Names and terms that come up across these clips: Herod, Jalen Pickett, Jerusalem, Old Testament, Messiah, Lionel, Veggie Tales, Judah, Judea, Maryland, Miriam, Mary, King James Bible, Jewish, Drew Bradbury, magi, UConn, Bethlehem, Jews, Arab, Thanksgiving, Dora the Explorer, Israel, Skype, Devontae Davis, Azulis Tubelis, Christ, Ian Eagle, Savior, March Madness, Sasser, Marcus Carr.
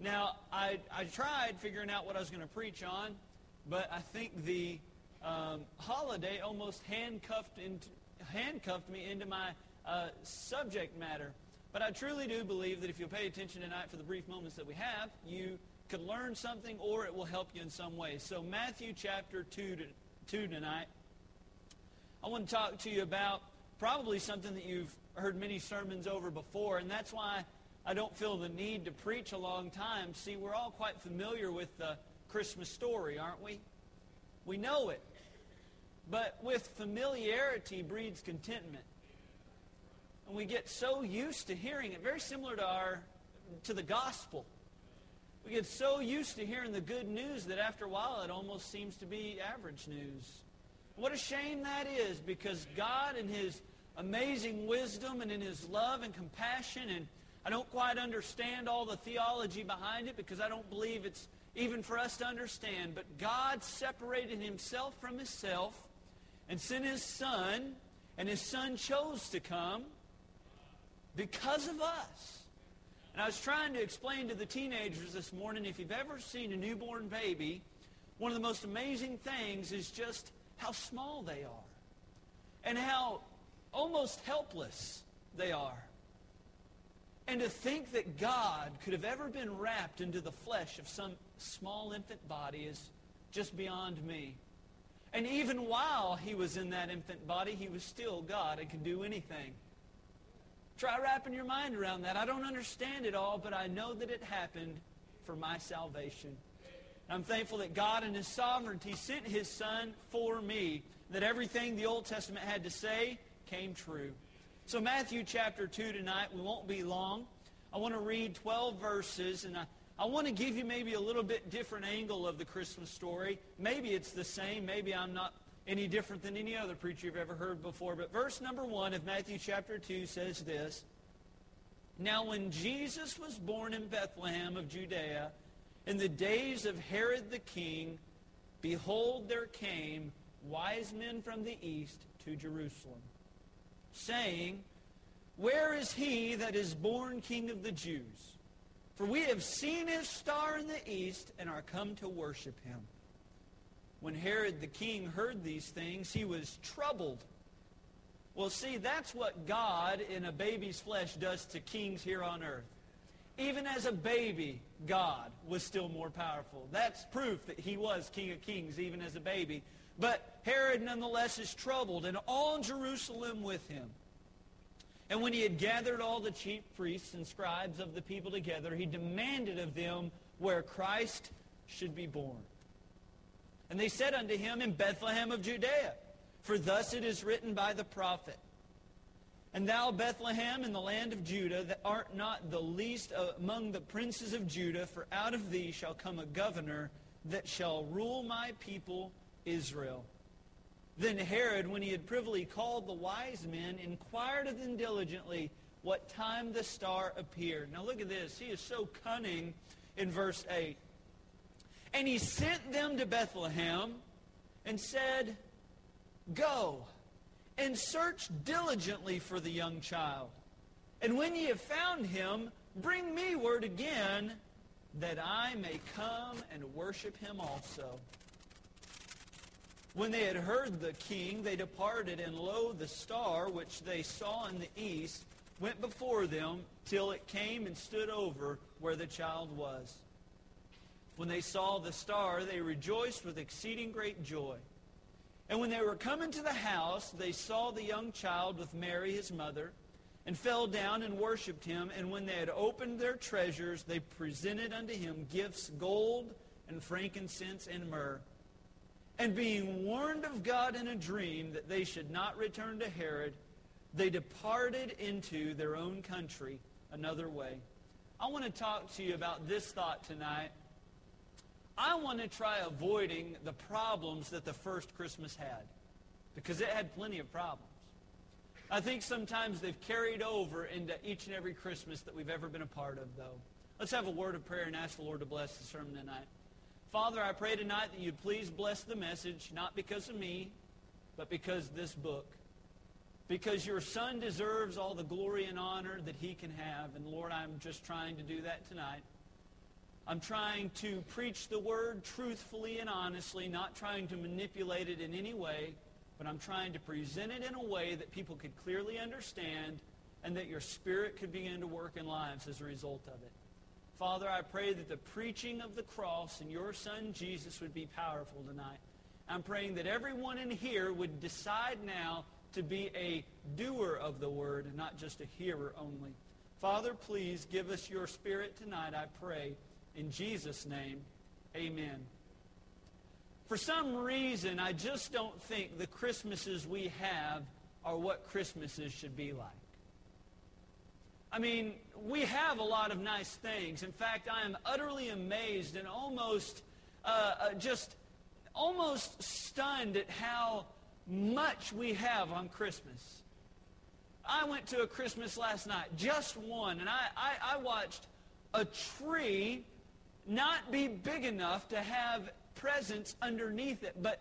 Now, I tried figuring out what I was going to preach on, but I think the holiday almost handcuffed me into my subject matter. But I truly do believe that if you'll pay attention tonight for the brief moments that we have, you could learn something or it will help you in some way. So Matthew chapter 2 tonight, I want to talk to you about probably something that you've heard many sermons over before, and that's why I don't feel the need to preach a long time. See, we're all quite familiar with the Christmas story, aren't we? We know it. But with familiarity breeds contentment. And we get so used to hearing it, very similar to the gospel. We get so used to hearing the good news that after a while it almost seems to be average news. What a shame that is, because God in His amazing wisdom and in His love and compassion, and I don't quite understand all the theology behind it because I don't believe it's even for us to understand, but God separated Himself from Himself and sent His Son, and His Son chose to come because of us. And I was trying to explain to the teenagers this morning, if you've ever seen a newborn baby, one of the most amazing things is just how small they are and how almost helpless they are. And to think that God could have ever been wrapped into the flesh of some small infant body is just beyond me. And even while He was in that infant body, He was still God and could do anything. Try wrapping your mind around that. I don't understand it all, but I know that it happened for my salvation. I'm thankful that God in His sovereignty sent His Son for me, that everything the Old Testament had to say came true. So Matthew chapter 2 tonight, we won't be long. I want to read 12 verses, and I want to give you maybe a little bit different angle of the Christmas story. Maybe it's the same. Maybe I'm not any different than any other preacher you've ever heard before. But verse number 1 of Matthew chapter 2 says this, "Now when Jesus was born in Bethlehem of Judea, in the days of Herod the king, behold, there came wise men from the east to Jerusalem, saying, Where is he that is born King of the Jews? For we have seen his star in the east and are come to worship him. When Herod the king heard these things, he was troubled." Well, see, that's what God in a baby's flesh does to kings here on earth. Even as a baby, God was still more powerful. That's proof that He was King of Kings even as a baby. But Herod nonetheless is troubled, and all Jerusalem with him. And when he had gathered all the chief priests and scribes of the people together, he demanded of them where Christ should be born. And they said unto him, In Bethlehem of Judea, for thus it is written by the prophet, And thou, Bethlehem, in the land of Judah, that art not the least among the princes of Judah, for out of thee shall come a governor that shall rule my people Israel. Then Herod, when he had privily called the wise men, inquired of them diligently what time the star appeared. Now look at this. He is so cunning in verse 8. And he sent them to Bethlehem and said, Go and search diligently for the young child. And when ye have found him, bring me word again, that I may come and worship him also. When they had heard the king, they departed, and lo, the star which they saw in the east went before them till it came and stood over where the child was. When they saw the star, they rejoiced with exceeding great joy. And when they were come into the house, they saw the young child with Mary his mother, and fell down and worshipped him. And when they had opened their treasures, they presented unto him gifts, gold and frankincense and myrrh. And being warned of God in a dream that they should not return to Herod, they departed into their own country another way. I want to talk to you about this thought tonight. I want to try avoiding the problems that the first Christmas had, because it had plenty of problems. I think sometimes they've carried over into each and every Christmas that we've ever been a part of, though. Let's have a word of prayer and ask the Lord to bless the sermon tonight. Father, I pray tonight that you'd please bless the message, not because of me, but because of this book. Because your Son deserves all the glory and honor that he can have. And Lord, I'm just trying to do that tonight. I'm trying to preach the word truthfully and honestly, not trying to manipulate it in any way, but I'm trying to present it in a way that people could clearly understand and that your spirit could begin to work in lives as a result of it. Father, I pray that the preaching of the cross and your Son Jesus would be powerful tonight. I'm praying that everyone in here would decide now to be a doer of the word and not just a hearer only. Father, please give us your spirit tonight, I pray. In Jesus' name, amen. For some reason, I just don't think the Christmases we have are what Christmases should be like. I mean, we have a lot of nice things. In fact, I am utterly amazed and almost stunned at how much we have on Christmas. I went to a Christmas last night, just one, and I watched a tree not be big enough to have presents underneath it. But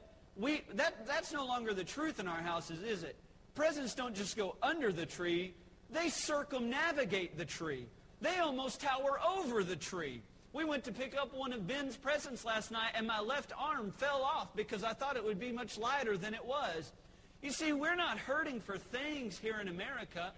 that's no longer the truth in our houses, is it? Presents don't just go under the tree. They circumnavigate the tree. They almost tower over the tree. We went to pick up one of Ben's presents last night, and my left arm fell off because I thought it would be much lighter than it was. You see, we're not hurting for things here in America.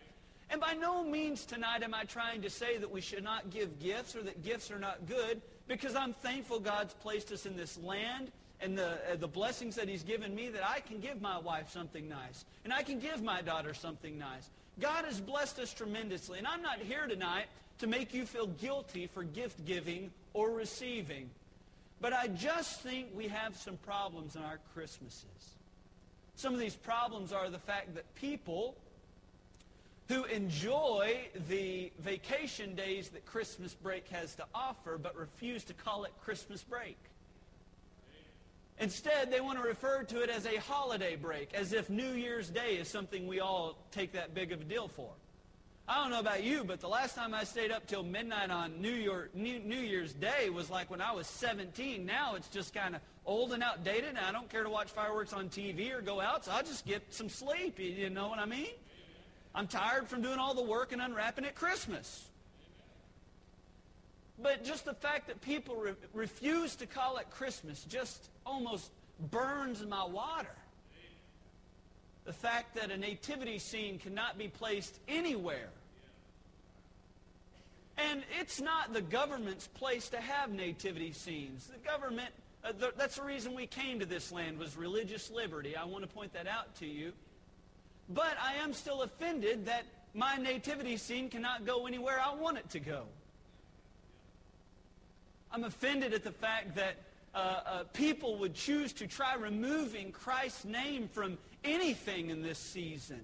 And by no means tonight am I trying to say that we should not give gifts or that gifts are not good, because I'm thankful God's placed us in this land and the blessings that he's given me, that I can give my wife something nice and I can give my daughter something nice. God has blessed us tremendously, and I'm not here tonight to make you feel guilty for gift giving or receiving. But I just think we have some problems in our Christmases. Some of these problems are the fact that people who enjoy the vacation days that Christmas break has to offer, but refuse to call it Christmas break. Instead, they want to refer to it as a holiday break, as if New Year's Day is something we all take that big of a deal for. I don't know about you, but the last time I stayed up till midnight on New Year's Day was like when I was 17. Now it's just kind of old and outdated, and I don't care to watch fireworks on TV or go out, so I'll just get some sleep, you know what I mean? I'm tired from doing all the work and unwrapping at Christmas. But just the fact that people refuse to call it Christmas just almost burns my water. The fact that a nativity scene cannot be placed anywhere. And it's not the government's place to have nativity scenes. The government, that's the reason we came to this land, was religious liberty. I want to point that out to you. But I am still offended that my nativity scene cannot go anywhere I want it to go. I'm offended at the fact that people would choose to try removing Christ's name from anything in this season.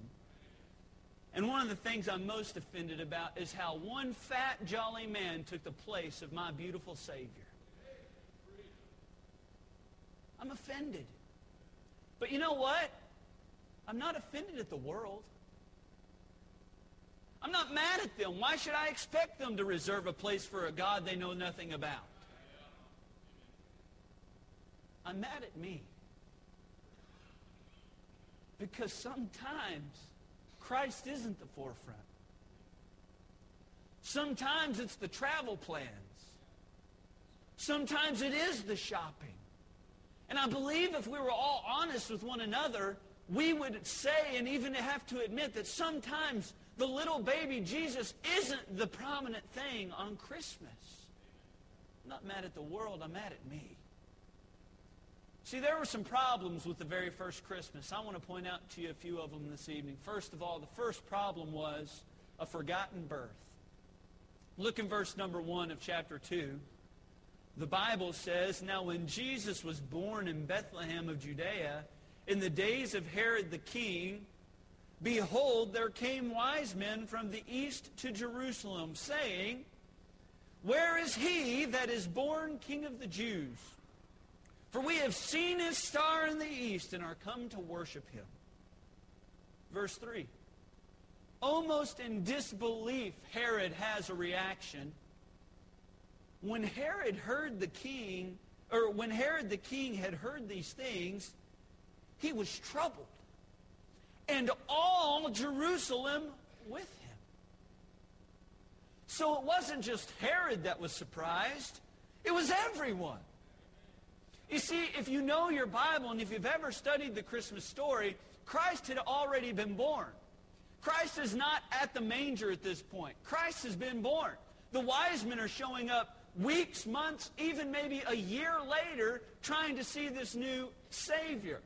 And one of the things I'm most offended about is how one fat, jolly man took the place of my beautiful Savior. I'm offended. But you know what? I'm not offended at the world. I'm not mad at them. Why should I expect them to reserve a place for a God they know nothing about? I'm mad at me. Because sometimes Christ isn't the forefront. Sometimes it's the travel plans. Sometimes it is the shopping. And I believe if we were all honest with one another, we would say, and even have to admit, that sometimes the little baby Jesus isn't the prominent thing on Christmas. I'm not mad at the world, I'm mad at me. See, there were some problems with the very first Christmas. I want to point out to you a few of them this evening. First of all, the first problem was a forgotten birth. Look in verse number 1 of chapter 2. The Bible says, "Now when Jesus was born in Bethlehem of Judea, in the days of Herod the king, behold, there came wise men from the east to Jerusalem, saying, 'Where is he that is born King of the Jews? For we have seen his star in the east and are come to worship him.'" Verse 3. Almost in disbelief, Herod has a reaction. When Herod the king had heard these things, he was troubled, and all Jerusalem with him. So it wasn't just Herod that was surprised. It was everyone. You see, if you know your Bible and if you've ever studied the Christmas story, Christ had already been born. Christ is not at the manger at this point. Christ has been born. The wise men are showing up weeks, months, even maybe a year later, trying to see this new Savior.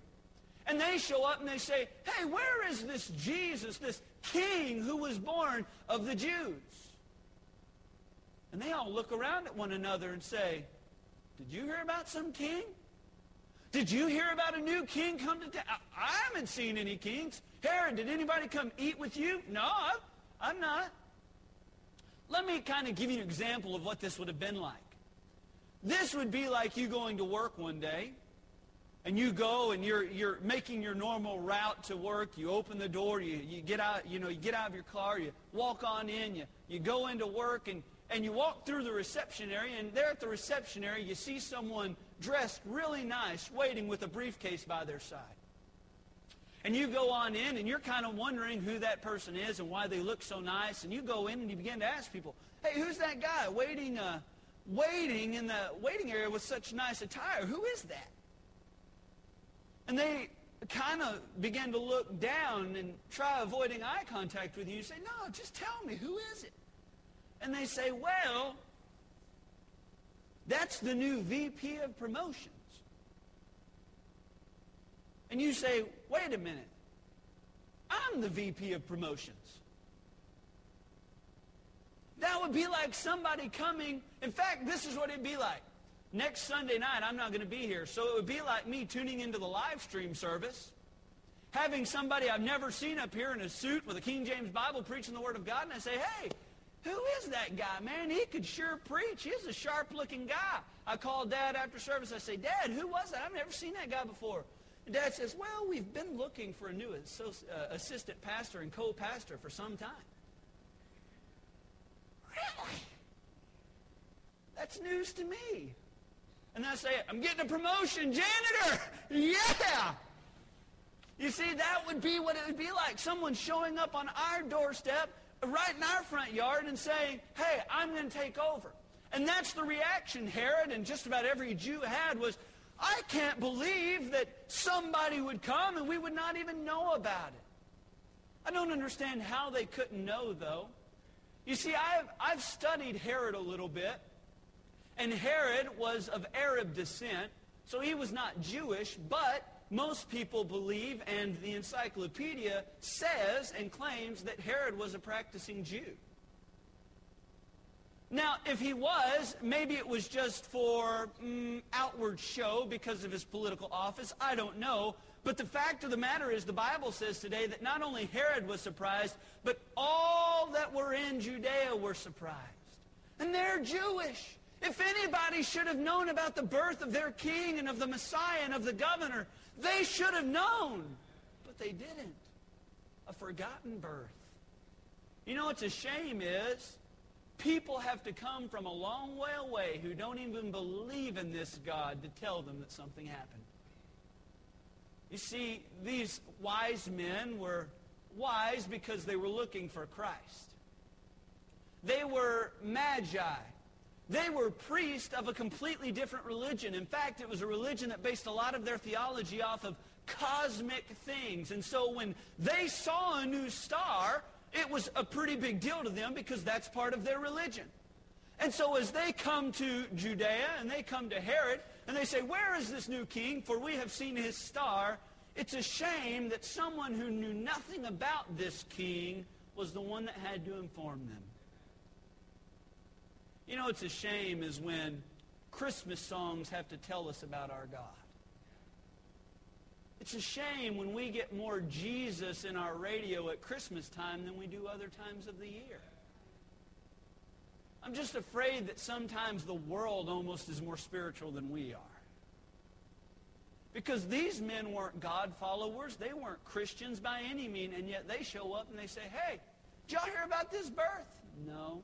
And they show up and they say, hey, where is this Jesus, this King who was born of the Jews? And they all look around at one another and say, did you hear about some king? Did you hear about a new king come to town? I haven't seen any kings. Herod, did anybody come eat with you? No, I'm not. Let me kind of give you an example of what this would have been like. This would be like you going to work one day, and you go and you're making your normal route to work. You open the door, you get out, you get out of your car, you walk on in, you go into work, and you walk through the reception area, and there at the reception area, you see someone dressed really nice, waiting with a briefcase by their side. And you go on in, and you're kind of wondering who that person is and why they look so nice. And you go in, and you begin to ask people, hey, who's that guy waiting in the waiting area with such nice attire? Who is that? And they kind of begin to look down and try avoiding eye contact with you. You say, no, just tell me, who is it? And they say, well, that's the new VP of promotions. And you say, wait a minute, I'm the VP of promotions. That would be like somebody coming. In fact, this is what it'd be like. Next Sunday night, I'm not going to be here. So it would be like me tuning into the live stream service, having somebody I've never seen up here in a suit with a King James Bible preaching the Word of God, and I say, hey, who is that guy, man? He could sure preach. He's a sharp-looking guy. I call Dad after service. I say, Dad, who was that? I've never seen that guy before. And Dad says, well, we've been looking for a new assistant pastor and co-pastor for some time. Really? That's news to me. And I say, I'm getting a promotion, janitor! Yeah! You see, that would be what it would be like. Someone showing up on our doorstep right in our front yard and saying, hey, I'm going to take over. And that's the reaction Herod and just about every Jew had was, I can't believe that somebody would come and we would not even know about it. I don't understand how they couldn't know, though. You see, I've studied Herod a little bit. And Herod was of Arab descent, so he was not Jewish, but most people believe, and the encyclopedia says and claims that Herod was a practicing Jew. Now, if he was, maybe it was just for outward show because of his political office. I don't know. But the fact of the matter is the Bible says today that not only Herod was surprised, but all that were in Judea were surprised. And they're Jewish. If anybody should have known about the birth of their king and of the Messiah and of the governor, they should have known, but they didn't. A forgotten birth. You know what's a shame is people have to come from a long way away who don't even believe in this God to tell them that something happened. You see, these wise men were wise because they were looking for Christ. They were magi. They were priests of a completely different religion. In fact, it was a religion that based a lot of their theology off of cosmic things. And so when they saw a new star, it was a pretty big deal to them because that's part of their religion. And so as they come to Judea and they come to Herod and they say, where is this new king? For we have seen his star. It's a shame that someone who knew nothing about this king was the one that had to inform them. You know, it's a shame is when Christmas songs have to tell us about our God. It's a shame when we get more Jesus in our radio at Christmas time than we do other times of the year. I'm just afraid that sometimes the world almost is more spiritual than we are. Because these men weren't God followers. They weren't Christians by any means. And yet they show up and they say, hey, did y'all hear about this birth? No.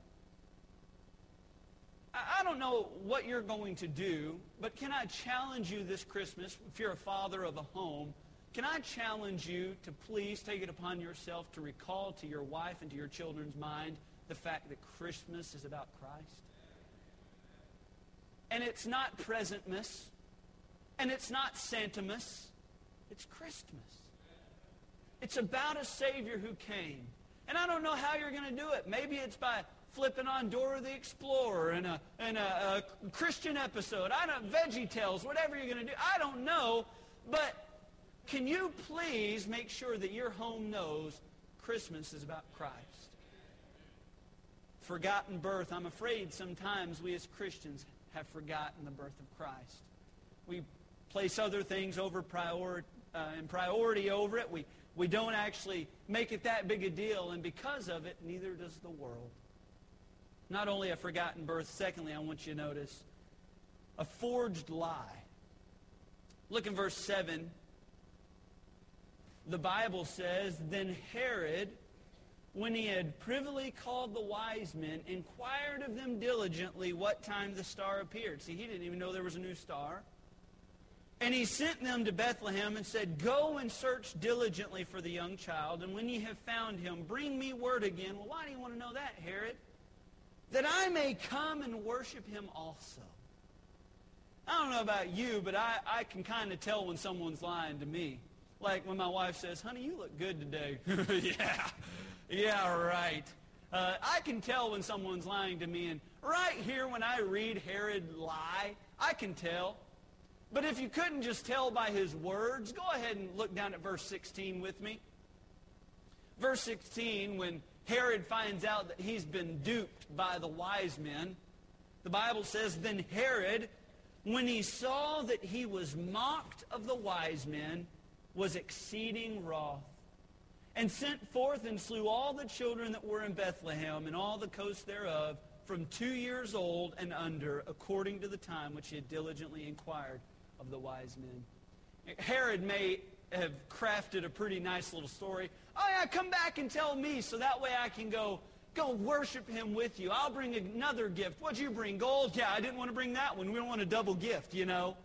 I don't know what you're going to do, but can I challenge you this Christmas, if you're a father of a home, can I challenge you to please take it upon yourself to recall to your wife and to your children's mind the fact that Christmas is about Christ? And it's not Presentmas. And it's not Santamas. It's Christmas. It's about a Savior who came. And I don't know how you're going to do it. Maybe it's by flipping on Dora the Explorer and a Christian episode. I don't know, Veggie Tales, whatever you're going to do. I don't know. But can you please make sure that your home knows Christmas is about Christ? Forgotten birth. I'm afraid sometimes we as Christians have forgotten the birth of Christ. We place other things over priority over it. We don't actually make it that big a deal, and because of it, neither does the world. Not only a forgotten birth, secondly, I want you to notice a forged lie. Look in verse 7. The Bible says, Then Herod, when he had privily called the wise men, inquired of them diligently what time the star appeared. See, he didn't even know there was a new star. And he sent them to Bethlehem and said, Go and search diligently for the young child, and when ye have found him, bring me word again. Well, why do you want to know that, Herod? That I may come and worship him also. I don't know about you, but I can kind of tell when someone's lying to me. Like when my wife says, Honey, you look good today. Yeah, right. I can tell when someone's lying to me. And right here when I read Herod lie, I can tell. But if you couldn't just tell by his words, go ahead and look down at verse 16 with me. Verse 16, when Herod finds out that he's been duped by the wise men, the Bible says, Then Herod, when he saw that he was mocked of the wise men, was exceeding wroth, and sent forth and slew all the children that were in Bethlehem and all the coast thereof, from 2 years old and under, according to the time which he had diligently inquired of the wise men. Herod may have crafted a pretty nice little story. Oh yeah, come back and tell me, so that way I can go worship him with you. I'll bring another gift. What'd you bring, gold? Yeah, I didn't want to bring that one. We don't want a double gift, you know.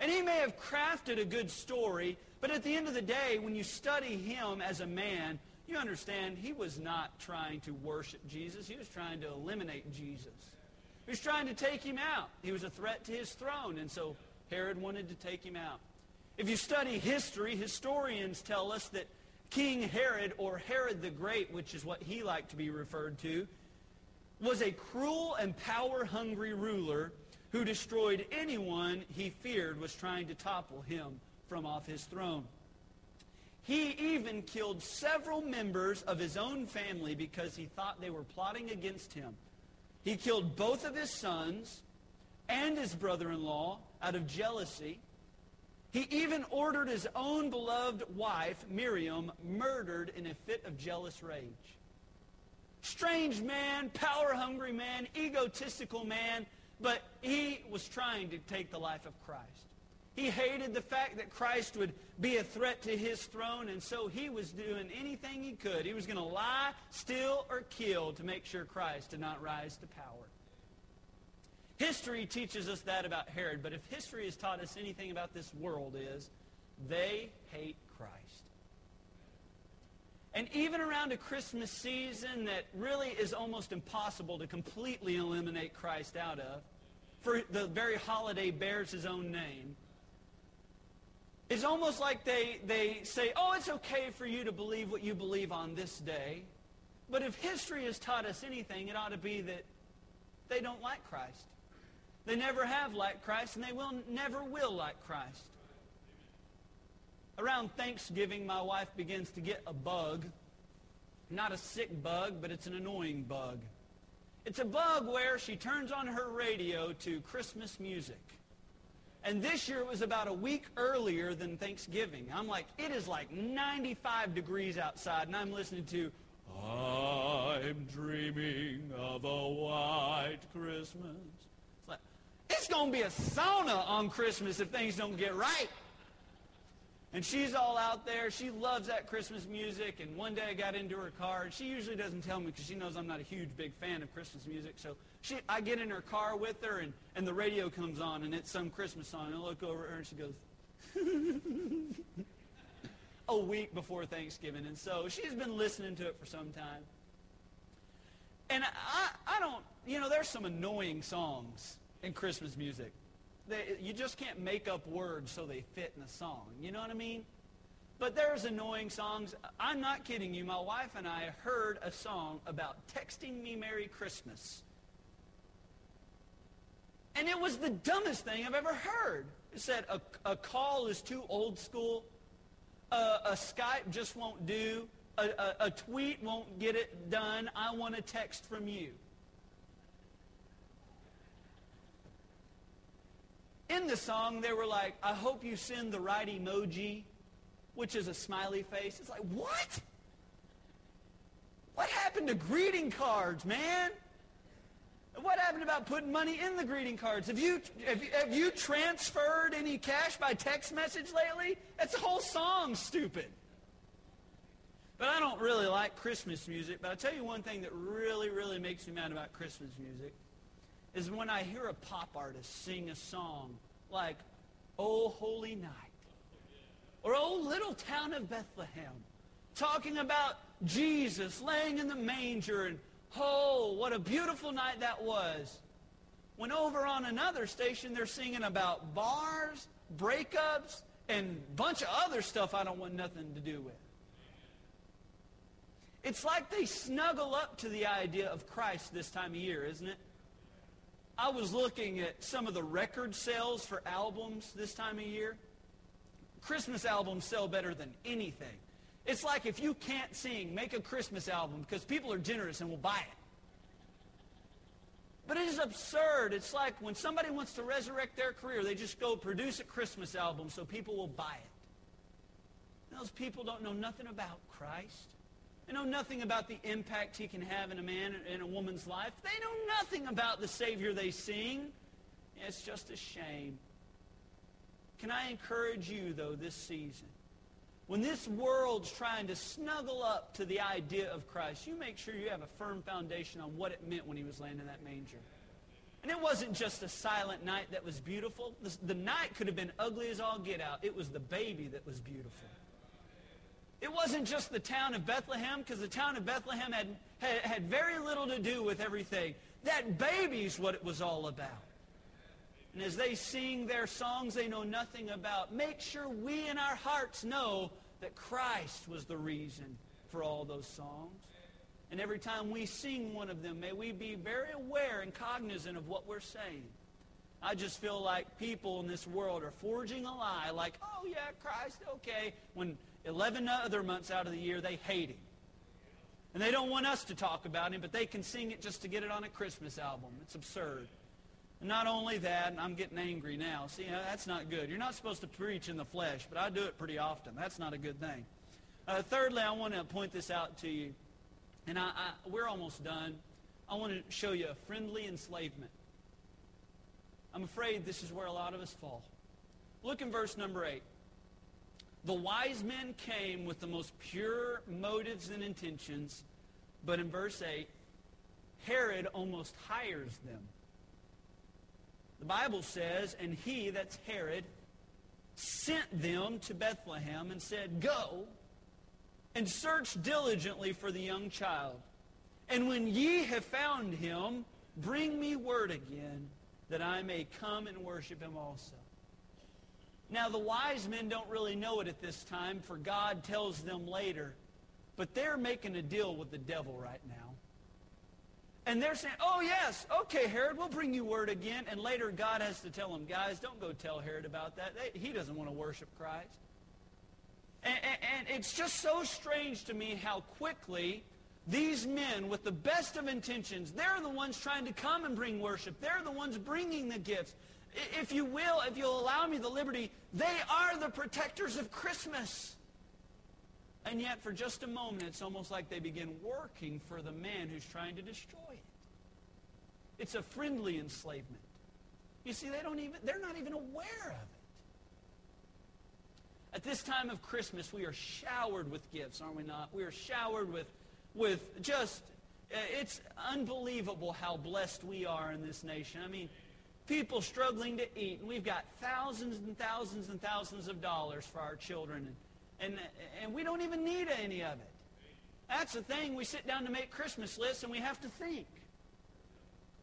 And he may have crafted a good story, but at the end of the day, when you study him as a man, you understand he was not trying to worship Jesus. He was trying to eliminate Jesus. He was trying to take him out. He was a threat to his throne, and so Herod wanted to take him out. If you study history, historians tell us that King Herod, or Herod the Great, which is what he liked to be referred to, was a cruel and power-hungry ruler who destroyed anyone he feared was trying to topple him from off his throne. He even killed several members of his own family because he thought they were plotting against him. He killed both of his sons and his brother-in-law out of jealousy. He even ordered his own beloved wife, Miriam, murdered in a fit of jealous rage. Strange man, power-hungry man, egotistical man, but he was trying to take the life of Christ. He hated the fact that Christ would be a threat to his throne, and so he was doing anything he could. He was going to lie, steal, or kill to make sure Christ did not rise to power. History teaches us that about Herod, but if history has taught us anything about this world is they hate Christ. And even around a Christmas season that really is almost impossible to completely eliminate Christ out of, for the very holiday bears his own name, it's almost like they say, oh, it's okay for you to believe what you believe on this day. But if history has taught us anything, it ought to be that they don't like Christ. They never have liked Christ, and they never will like Christ. Around Thanksgiving, my wife begins to get a bug. Not a sick bug, but it's an annoying bug. It's a bug where she turns on her radio to Christmas music. And this year it was about a week earlier than Thanksgiving. I'm like, it is like 95 degrees outside, and I'm listening to I'm Dreaming of a White Christmas. It's like, it's going to be a sauna on Christmas if things don't get right. And she's all out there. She loves that Christmas music. And one day I got into her car, and she usually doesn't tell me because she knows I'm not a huge, big fan of Christmas music, so... I get in her car with her, and the radio comes on, and it's some Christmas song. And I look over at her, and she goes, a week before Thanksgiving. And so she's been listening to it for some time. And I don't, there's some annoying songs. in Christmas music. You just can't make up words so they fit in a song. You know what I mean? But there's annoying songs. I'm not kidding you. My wife and I heard a song about texting me Merry Christmas. And it was the dumbest thing I've ever heard. It said a call is too old school. A Skype just won't do. A tweet won't get it done. I want a text from you. In the song, they were like, I hope you send the right emoji, which is a smiley face. It's like, what? What happened to greeting cards, man? What happened about putting money in the greeting cards? Have you transferred any cash by text message lately? That's the whole song, stupid. But I don't really like Christmas music, but I'll tell you one thing that really, really makes me mad about Christmas music is when I hear a pop artist sing a song like, Oh Holy Night, or Oh Little Town of Bethlehem, talking about Jesus laying in the manger and, oh, what a beautiful night that was. When over on another station, they're singing about bars, breakups, and a bunch of other stuff I don't want nothing to do with. It's like they snuggle up to the idea of Christ this time of year, isn't it? I was looking at some of the record sales for albums this time of year. Christmas albums sell better than anything. It's like if you can't sing, make a Christmas album because people are generous and will buy it. But it is absurd. It's like when somebody wants to resurrect their career, they just go produce a Christmas album so people will buy it. And those people don't know nothing about Christ. They know nothing about the impact he can have in a man and a woman's life. They know nothing about the Savior they sing. It's just a shame. Can I encourage you, though, this season? When this world's trying to snuggle up to the idea of Christ, you make sure you have a firm foundation on what it meant when he was laying in that manger. And it wasn't just a silent night that was beautiful. The night could have been ugly as all get out. It was the baby that was beautiful. It wasn't just the town of Bethlehem, because the town of Bethlehem had very little to do with everything. That baby's what it was all about. And as they sing their songs they know nothing about, make sure we in our hearts know that Christ was the reason for all those songs. And every time we sing one of them, may we be very aware and cognizant of what we're saying. I just feel like people in this world are forging a lie like, oh yeah, Christ, okay, when 11 other months out of the year they hate him. And they don't want us to talk about him, but they can sing it just to get it on a Christmas album. It's absurd. And not only that, and I'm getting angry now. See, that's not good. You're not supposed to preach in the flesh, but I do it pretty often. That's not a good thing. Thirdly, I want to point this out to you. And we're almost done. I want to show you a friendly enslavement. I'm afraid this is where a lot of us fall. Look in verse number 8. The wise men came with the most pure motives and intentions, but in verse 8, Herod almost hires them. The Bible says, and he, that's Herod, sent them to Bethlehem and said, Go and search diligently for the young child. And when ye have found him, bring me word again that I may come and worship him also. Now the wise men don't really know it at this time, for God tells them later. But they're making a deal with the devil right now. And they're saying, oh, yes, okay, Herod, we'll bring you word again. And later God has to tell them, guys, don't go tell Herod about that. He doesn't want to worship Christ. And it's just so strange to me how quickly these men, with the best of intentions, they're the ones trying to come and bring worship. They're the ones bringing the gifts. If you will, if you'll allow me the liberty, they are the protectors of Christmas. And yet, for just a moment, it's almost like they begin working for the man who's trying to destroy it. It's a friendly enslavement. You see, they're not even aware of it. At this time of Christmas, we are showered with gifts, aren't we not? We are showered with just, it's unbelievable how blessed we are in this nation. I mean, people struggling to eat, and we've got thousands and thousands and thousands of dollars for our children, and we don't even need any of it. That's the thing. We sit down to make Christmas lists, and we have to think.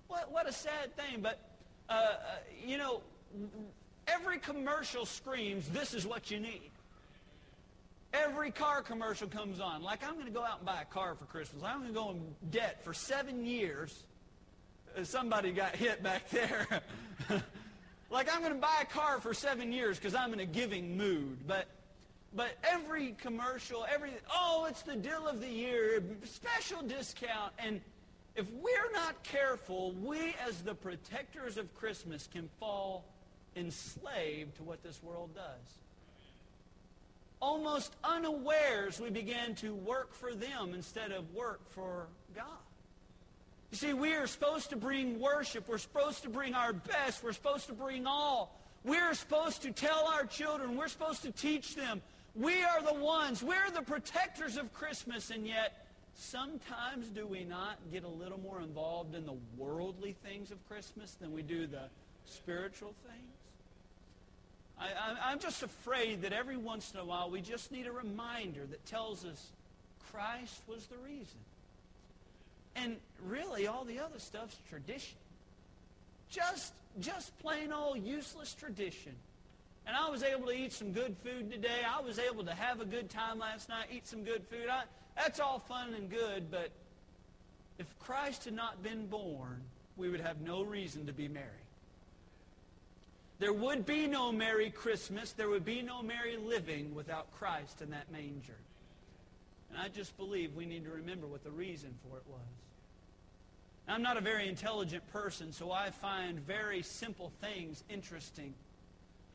What a sad thing. But every commercial screams, this is what you need. Every car commercial comes on. Like, I'm going to go out and buy a car for Christmas. I'm going to go in debt for 7 years. Somebody got hit back there. Like, I'm going to buy a car for 7 years because I'm in a giving mood. But every commercial, oh, it's the deal of the year, special discount. And if we're not careful, we as the protectors of Christmas can fall enslaved to what this world does. Almost unawares, we begin to work for them instead of work for God. You see, we are supposed to bring worship. We're supposed to bring our best. We're supposed to bring all. We're supposed to tell our children. We're supposed to teach them. We are the ones. We're the protectors of Christmas. And yet, sometimes do we not get a little more involved in the worldly things of Christmas than we do the spiritual things? I'm just afraid that every once in a while we just need a reminder that tells us Christ was the reason. And really, all the other stuff's tradition. Just plain old useless tradition. And I was able to eat some good food today. I was able to have a good time last night, eat some good food. That's all fun and good, but if Christ had not been born, we would have no reason to be merry. There would be no merry Christmas. There would be no merry living without Christ in that manger. And I just believe we need to remember what the reason for it was. Now, I'm not a very intelligent person, so I find very simple things interesting.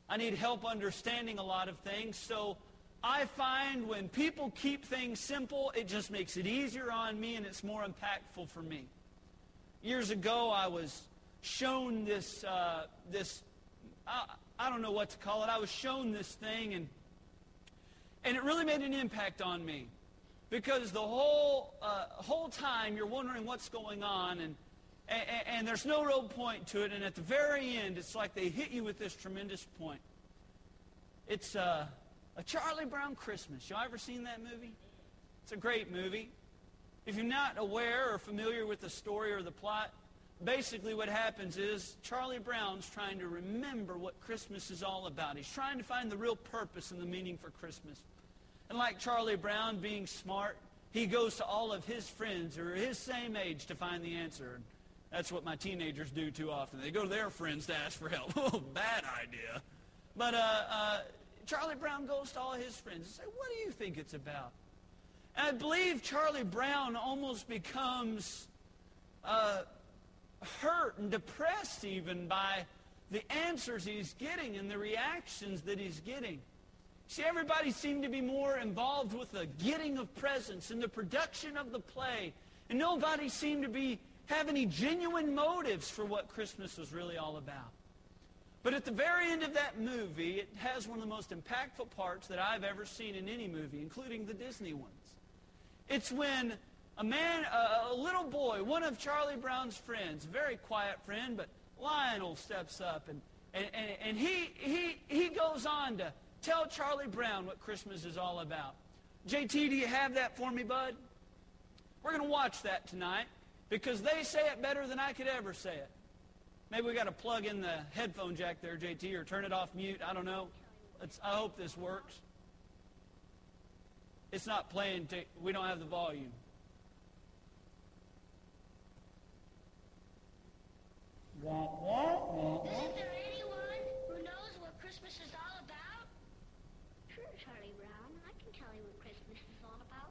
I need help understanding a lot of things, so I find when people keep things simple, it just makes it easier on me and it's more impactful for me. Years ago, I was shown this, I don't know what to call it. I was shown this thing, and it really made an impact on me. Because the whole time you're wondering what's going on, and there's no real point to it. And at the very end, it's like they hit you with this tremendous point. It's a Charlie Brown Christmas. Y'all ever seen that movie? It's a great movie. If you're not aware or familiar with the story or the plot, basically what happens is Charlie Brown's trying to remember what Christmas is all about. He's trying to find the real purpose and the meaning for Christmas. And like Charlie Brown, being smart, he goes to all of his friends who are his same age to find the answer. That's what my teenagers do too often. They go to their friends to ask for help. Oh, bad idea. But Charlie Brown goes to all his friends and says, what do you think it's about? And I believe Charlie Brown almost becomes hurt and depressed even by the answers he's getting and the reactions that he's getting. See, everybody seemed to be more involved with the getting of presents and the production of the play. And nobody seemed to have any genuine motives for what Christmas was really all about. But at the very end of that movie, it has one of the most impactful parts that I've ever seen in any movie, including the Disney ones. It's when a little boy, one of Charlie Brown's friends, a very quiet friend, but Lionel steps up and he goes on to tell Charlie Brown what Christmas is all about. JT, do you have that for me, bud? We're going to watch that tonight because they say it better than I could ever say it. Maybe we got to plug in the headphone jack there, JT, or turn it off mute. I don't know. I hope this works. It's not playing. We don't have the volume. Isn't there anyone who knows what Christmas is all about? Charlie Brown, I can tell you what Christmas is all about.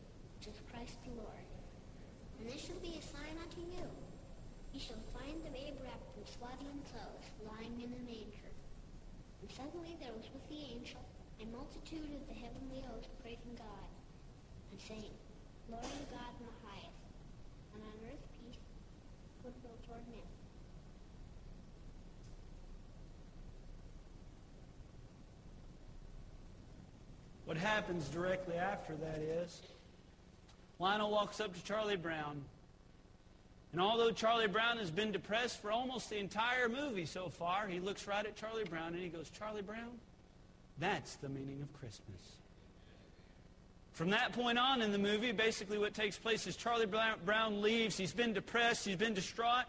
which is Christ the Lord. And this shall be a sign unto you. You shall find the babe wrapped in swaddling clothes, lying in a manger. And suddenly there was with the angel a multitude of the heavenly host praising God, and saying, Glory to God in the highest, and on earth peace, goodwill toward men. What happens directly after that is Lionel walks up to Charlie Brown. And although Charlie Brown has been depressed for almost the entire movie so far, he looks right at Charlie Brown and he goes, "Charlie Brown, that's the meaning of Christmas." From that point on in the movie, basically what takes place is Charlie Brown leaves. He's been depressed. He's been distraught.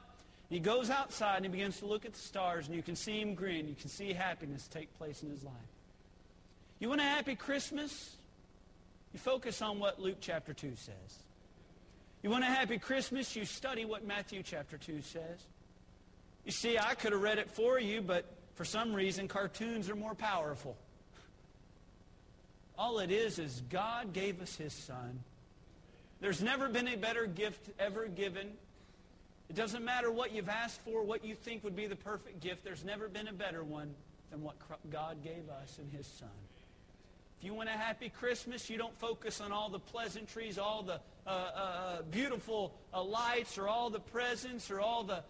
He goes outside and he begins to look at the stars, and you can see him grin. You can see happiness take place in his life. You want a happy Christmas? You focus on what Luke chapter 2 says. You want a happy Christmas? You study what Matthew chapter 2 says. You see, I could have read it for you, but for some reason, cartoons are more powerful. All it is God gave us His Son. There's never been a better gift ever given. It doesn't matter what you've asked for, what you think would be the perfect gift. There's never been a better one than what God gave us in His Son. If you want a happy Christmas, you don't focus on all the pleasantries, all the beautiful lights, or all the presents, or all the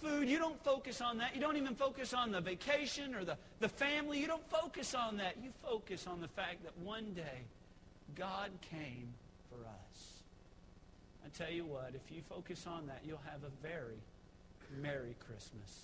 food. You don't focus on that. You don't even focus on the vacation or the family. You don't focus on that. You focus on the fact that one day God came for us. I tell you what, if you focus on that, you'll have a very merry Christmas.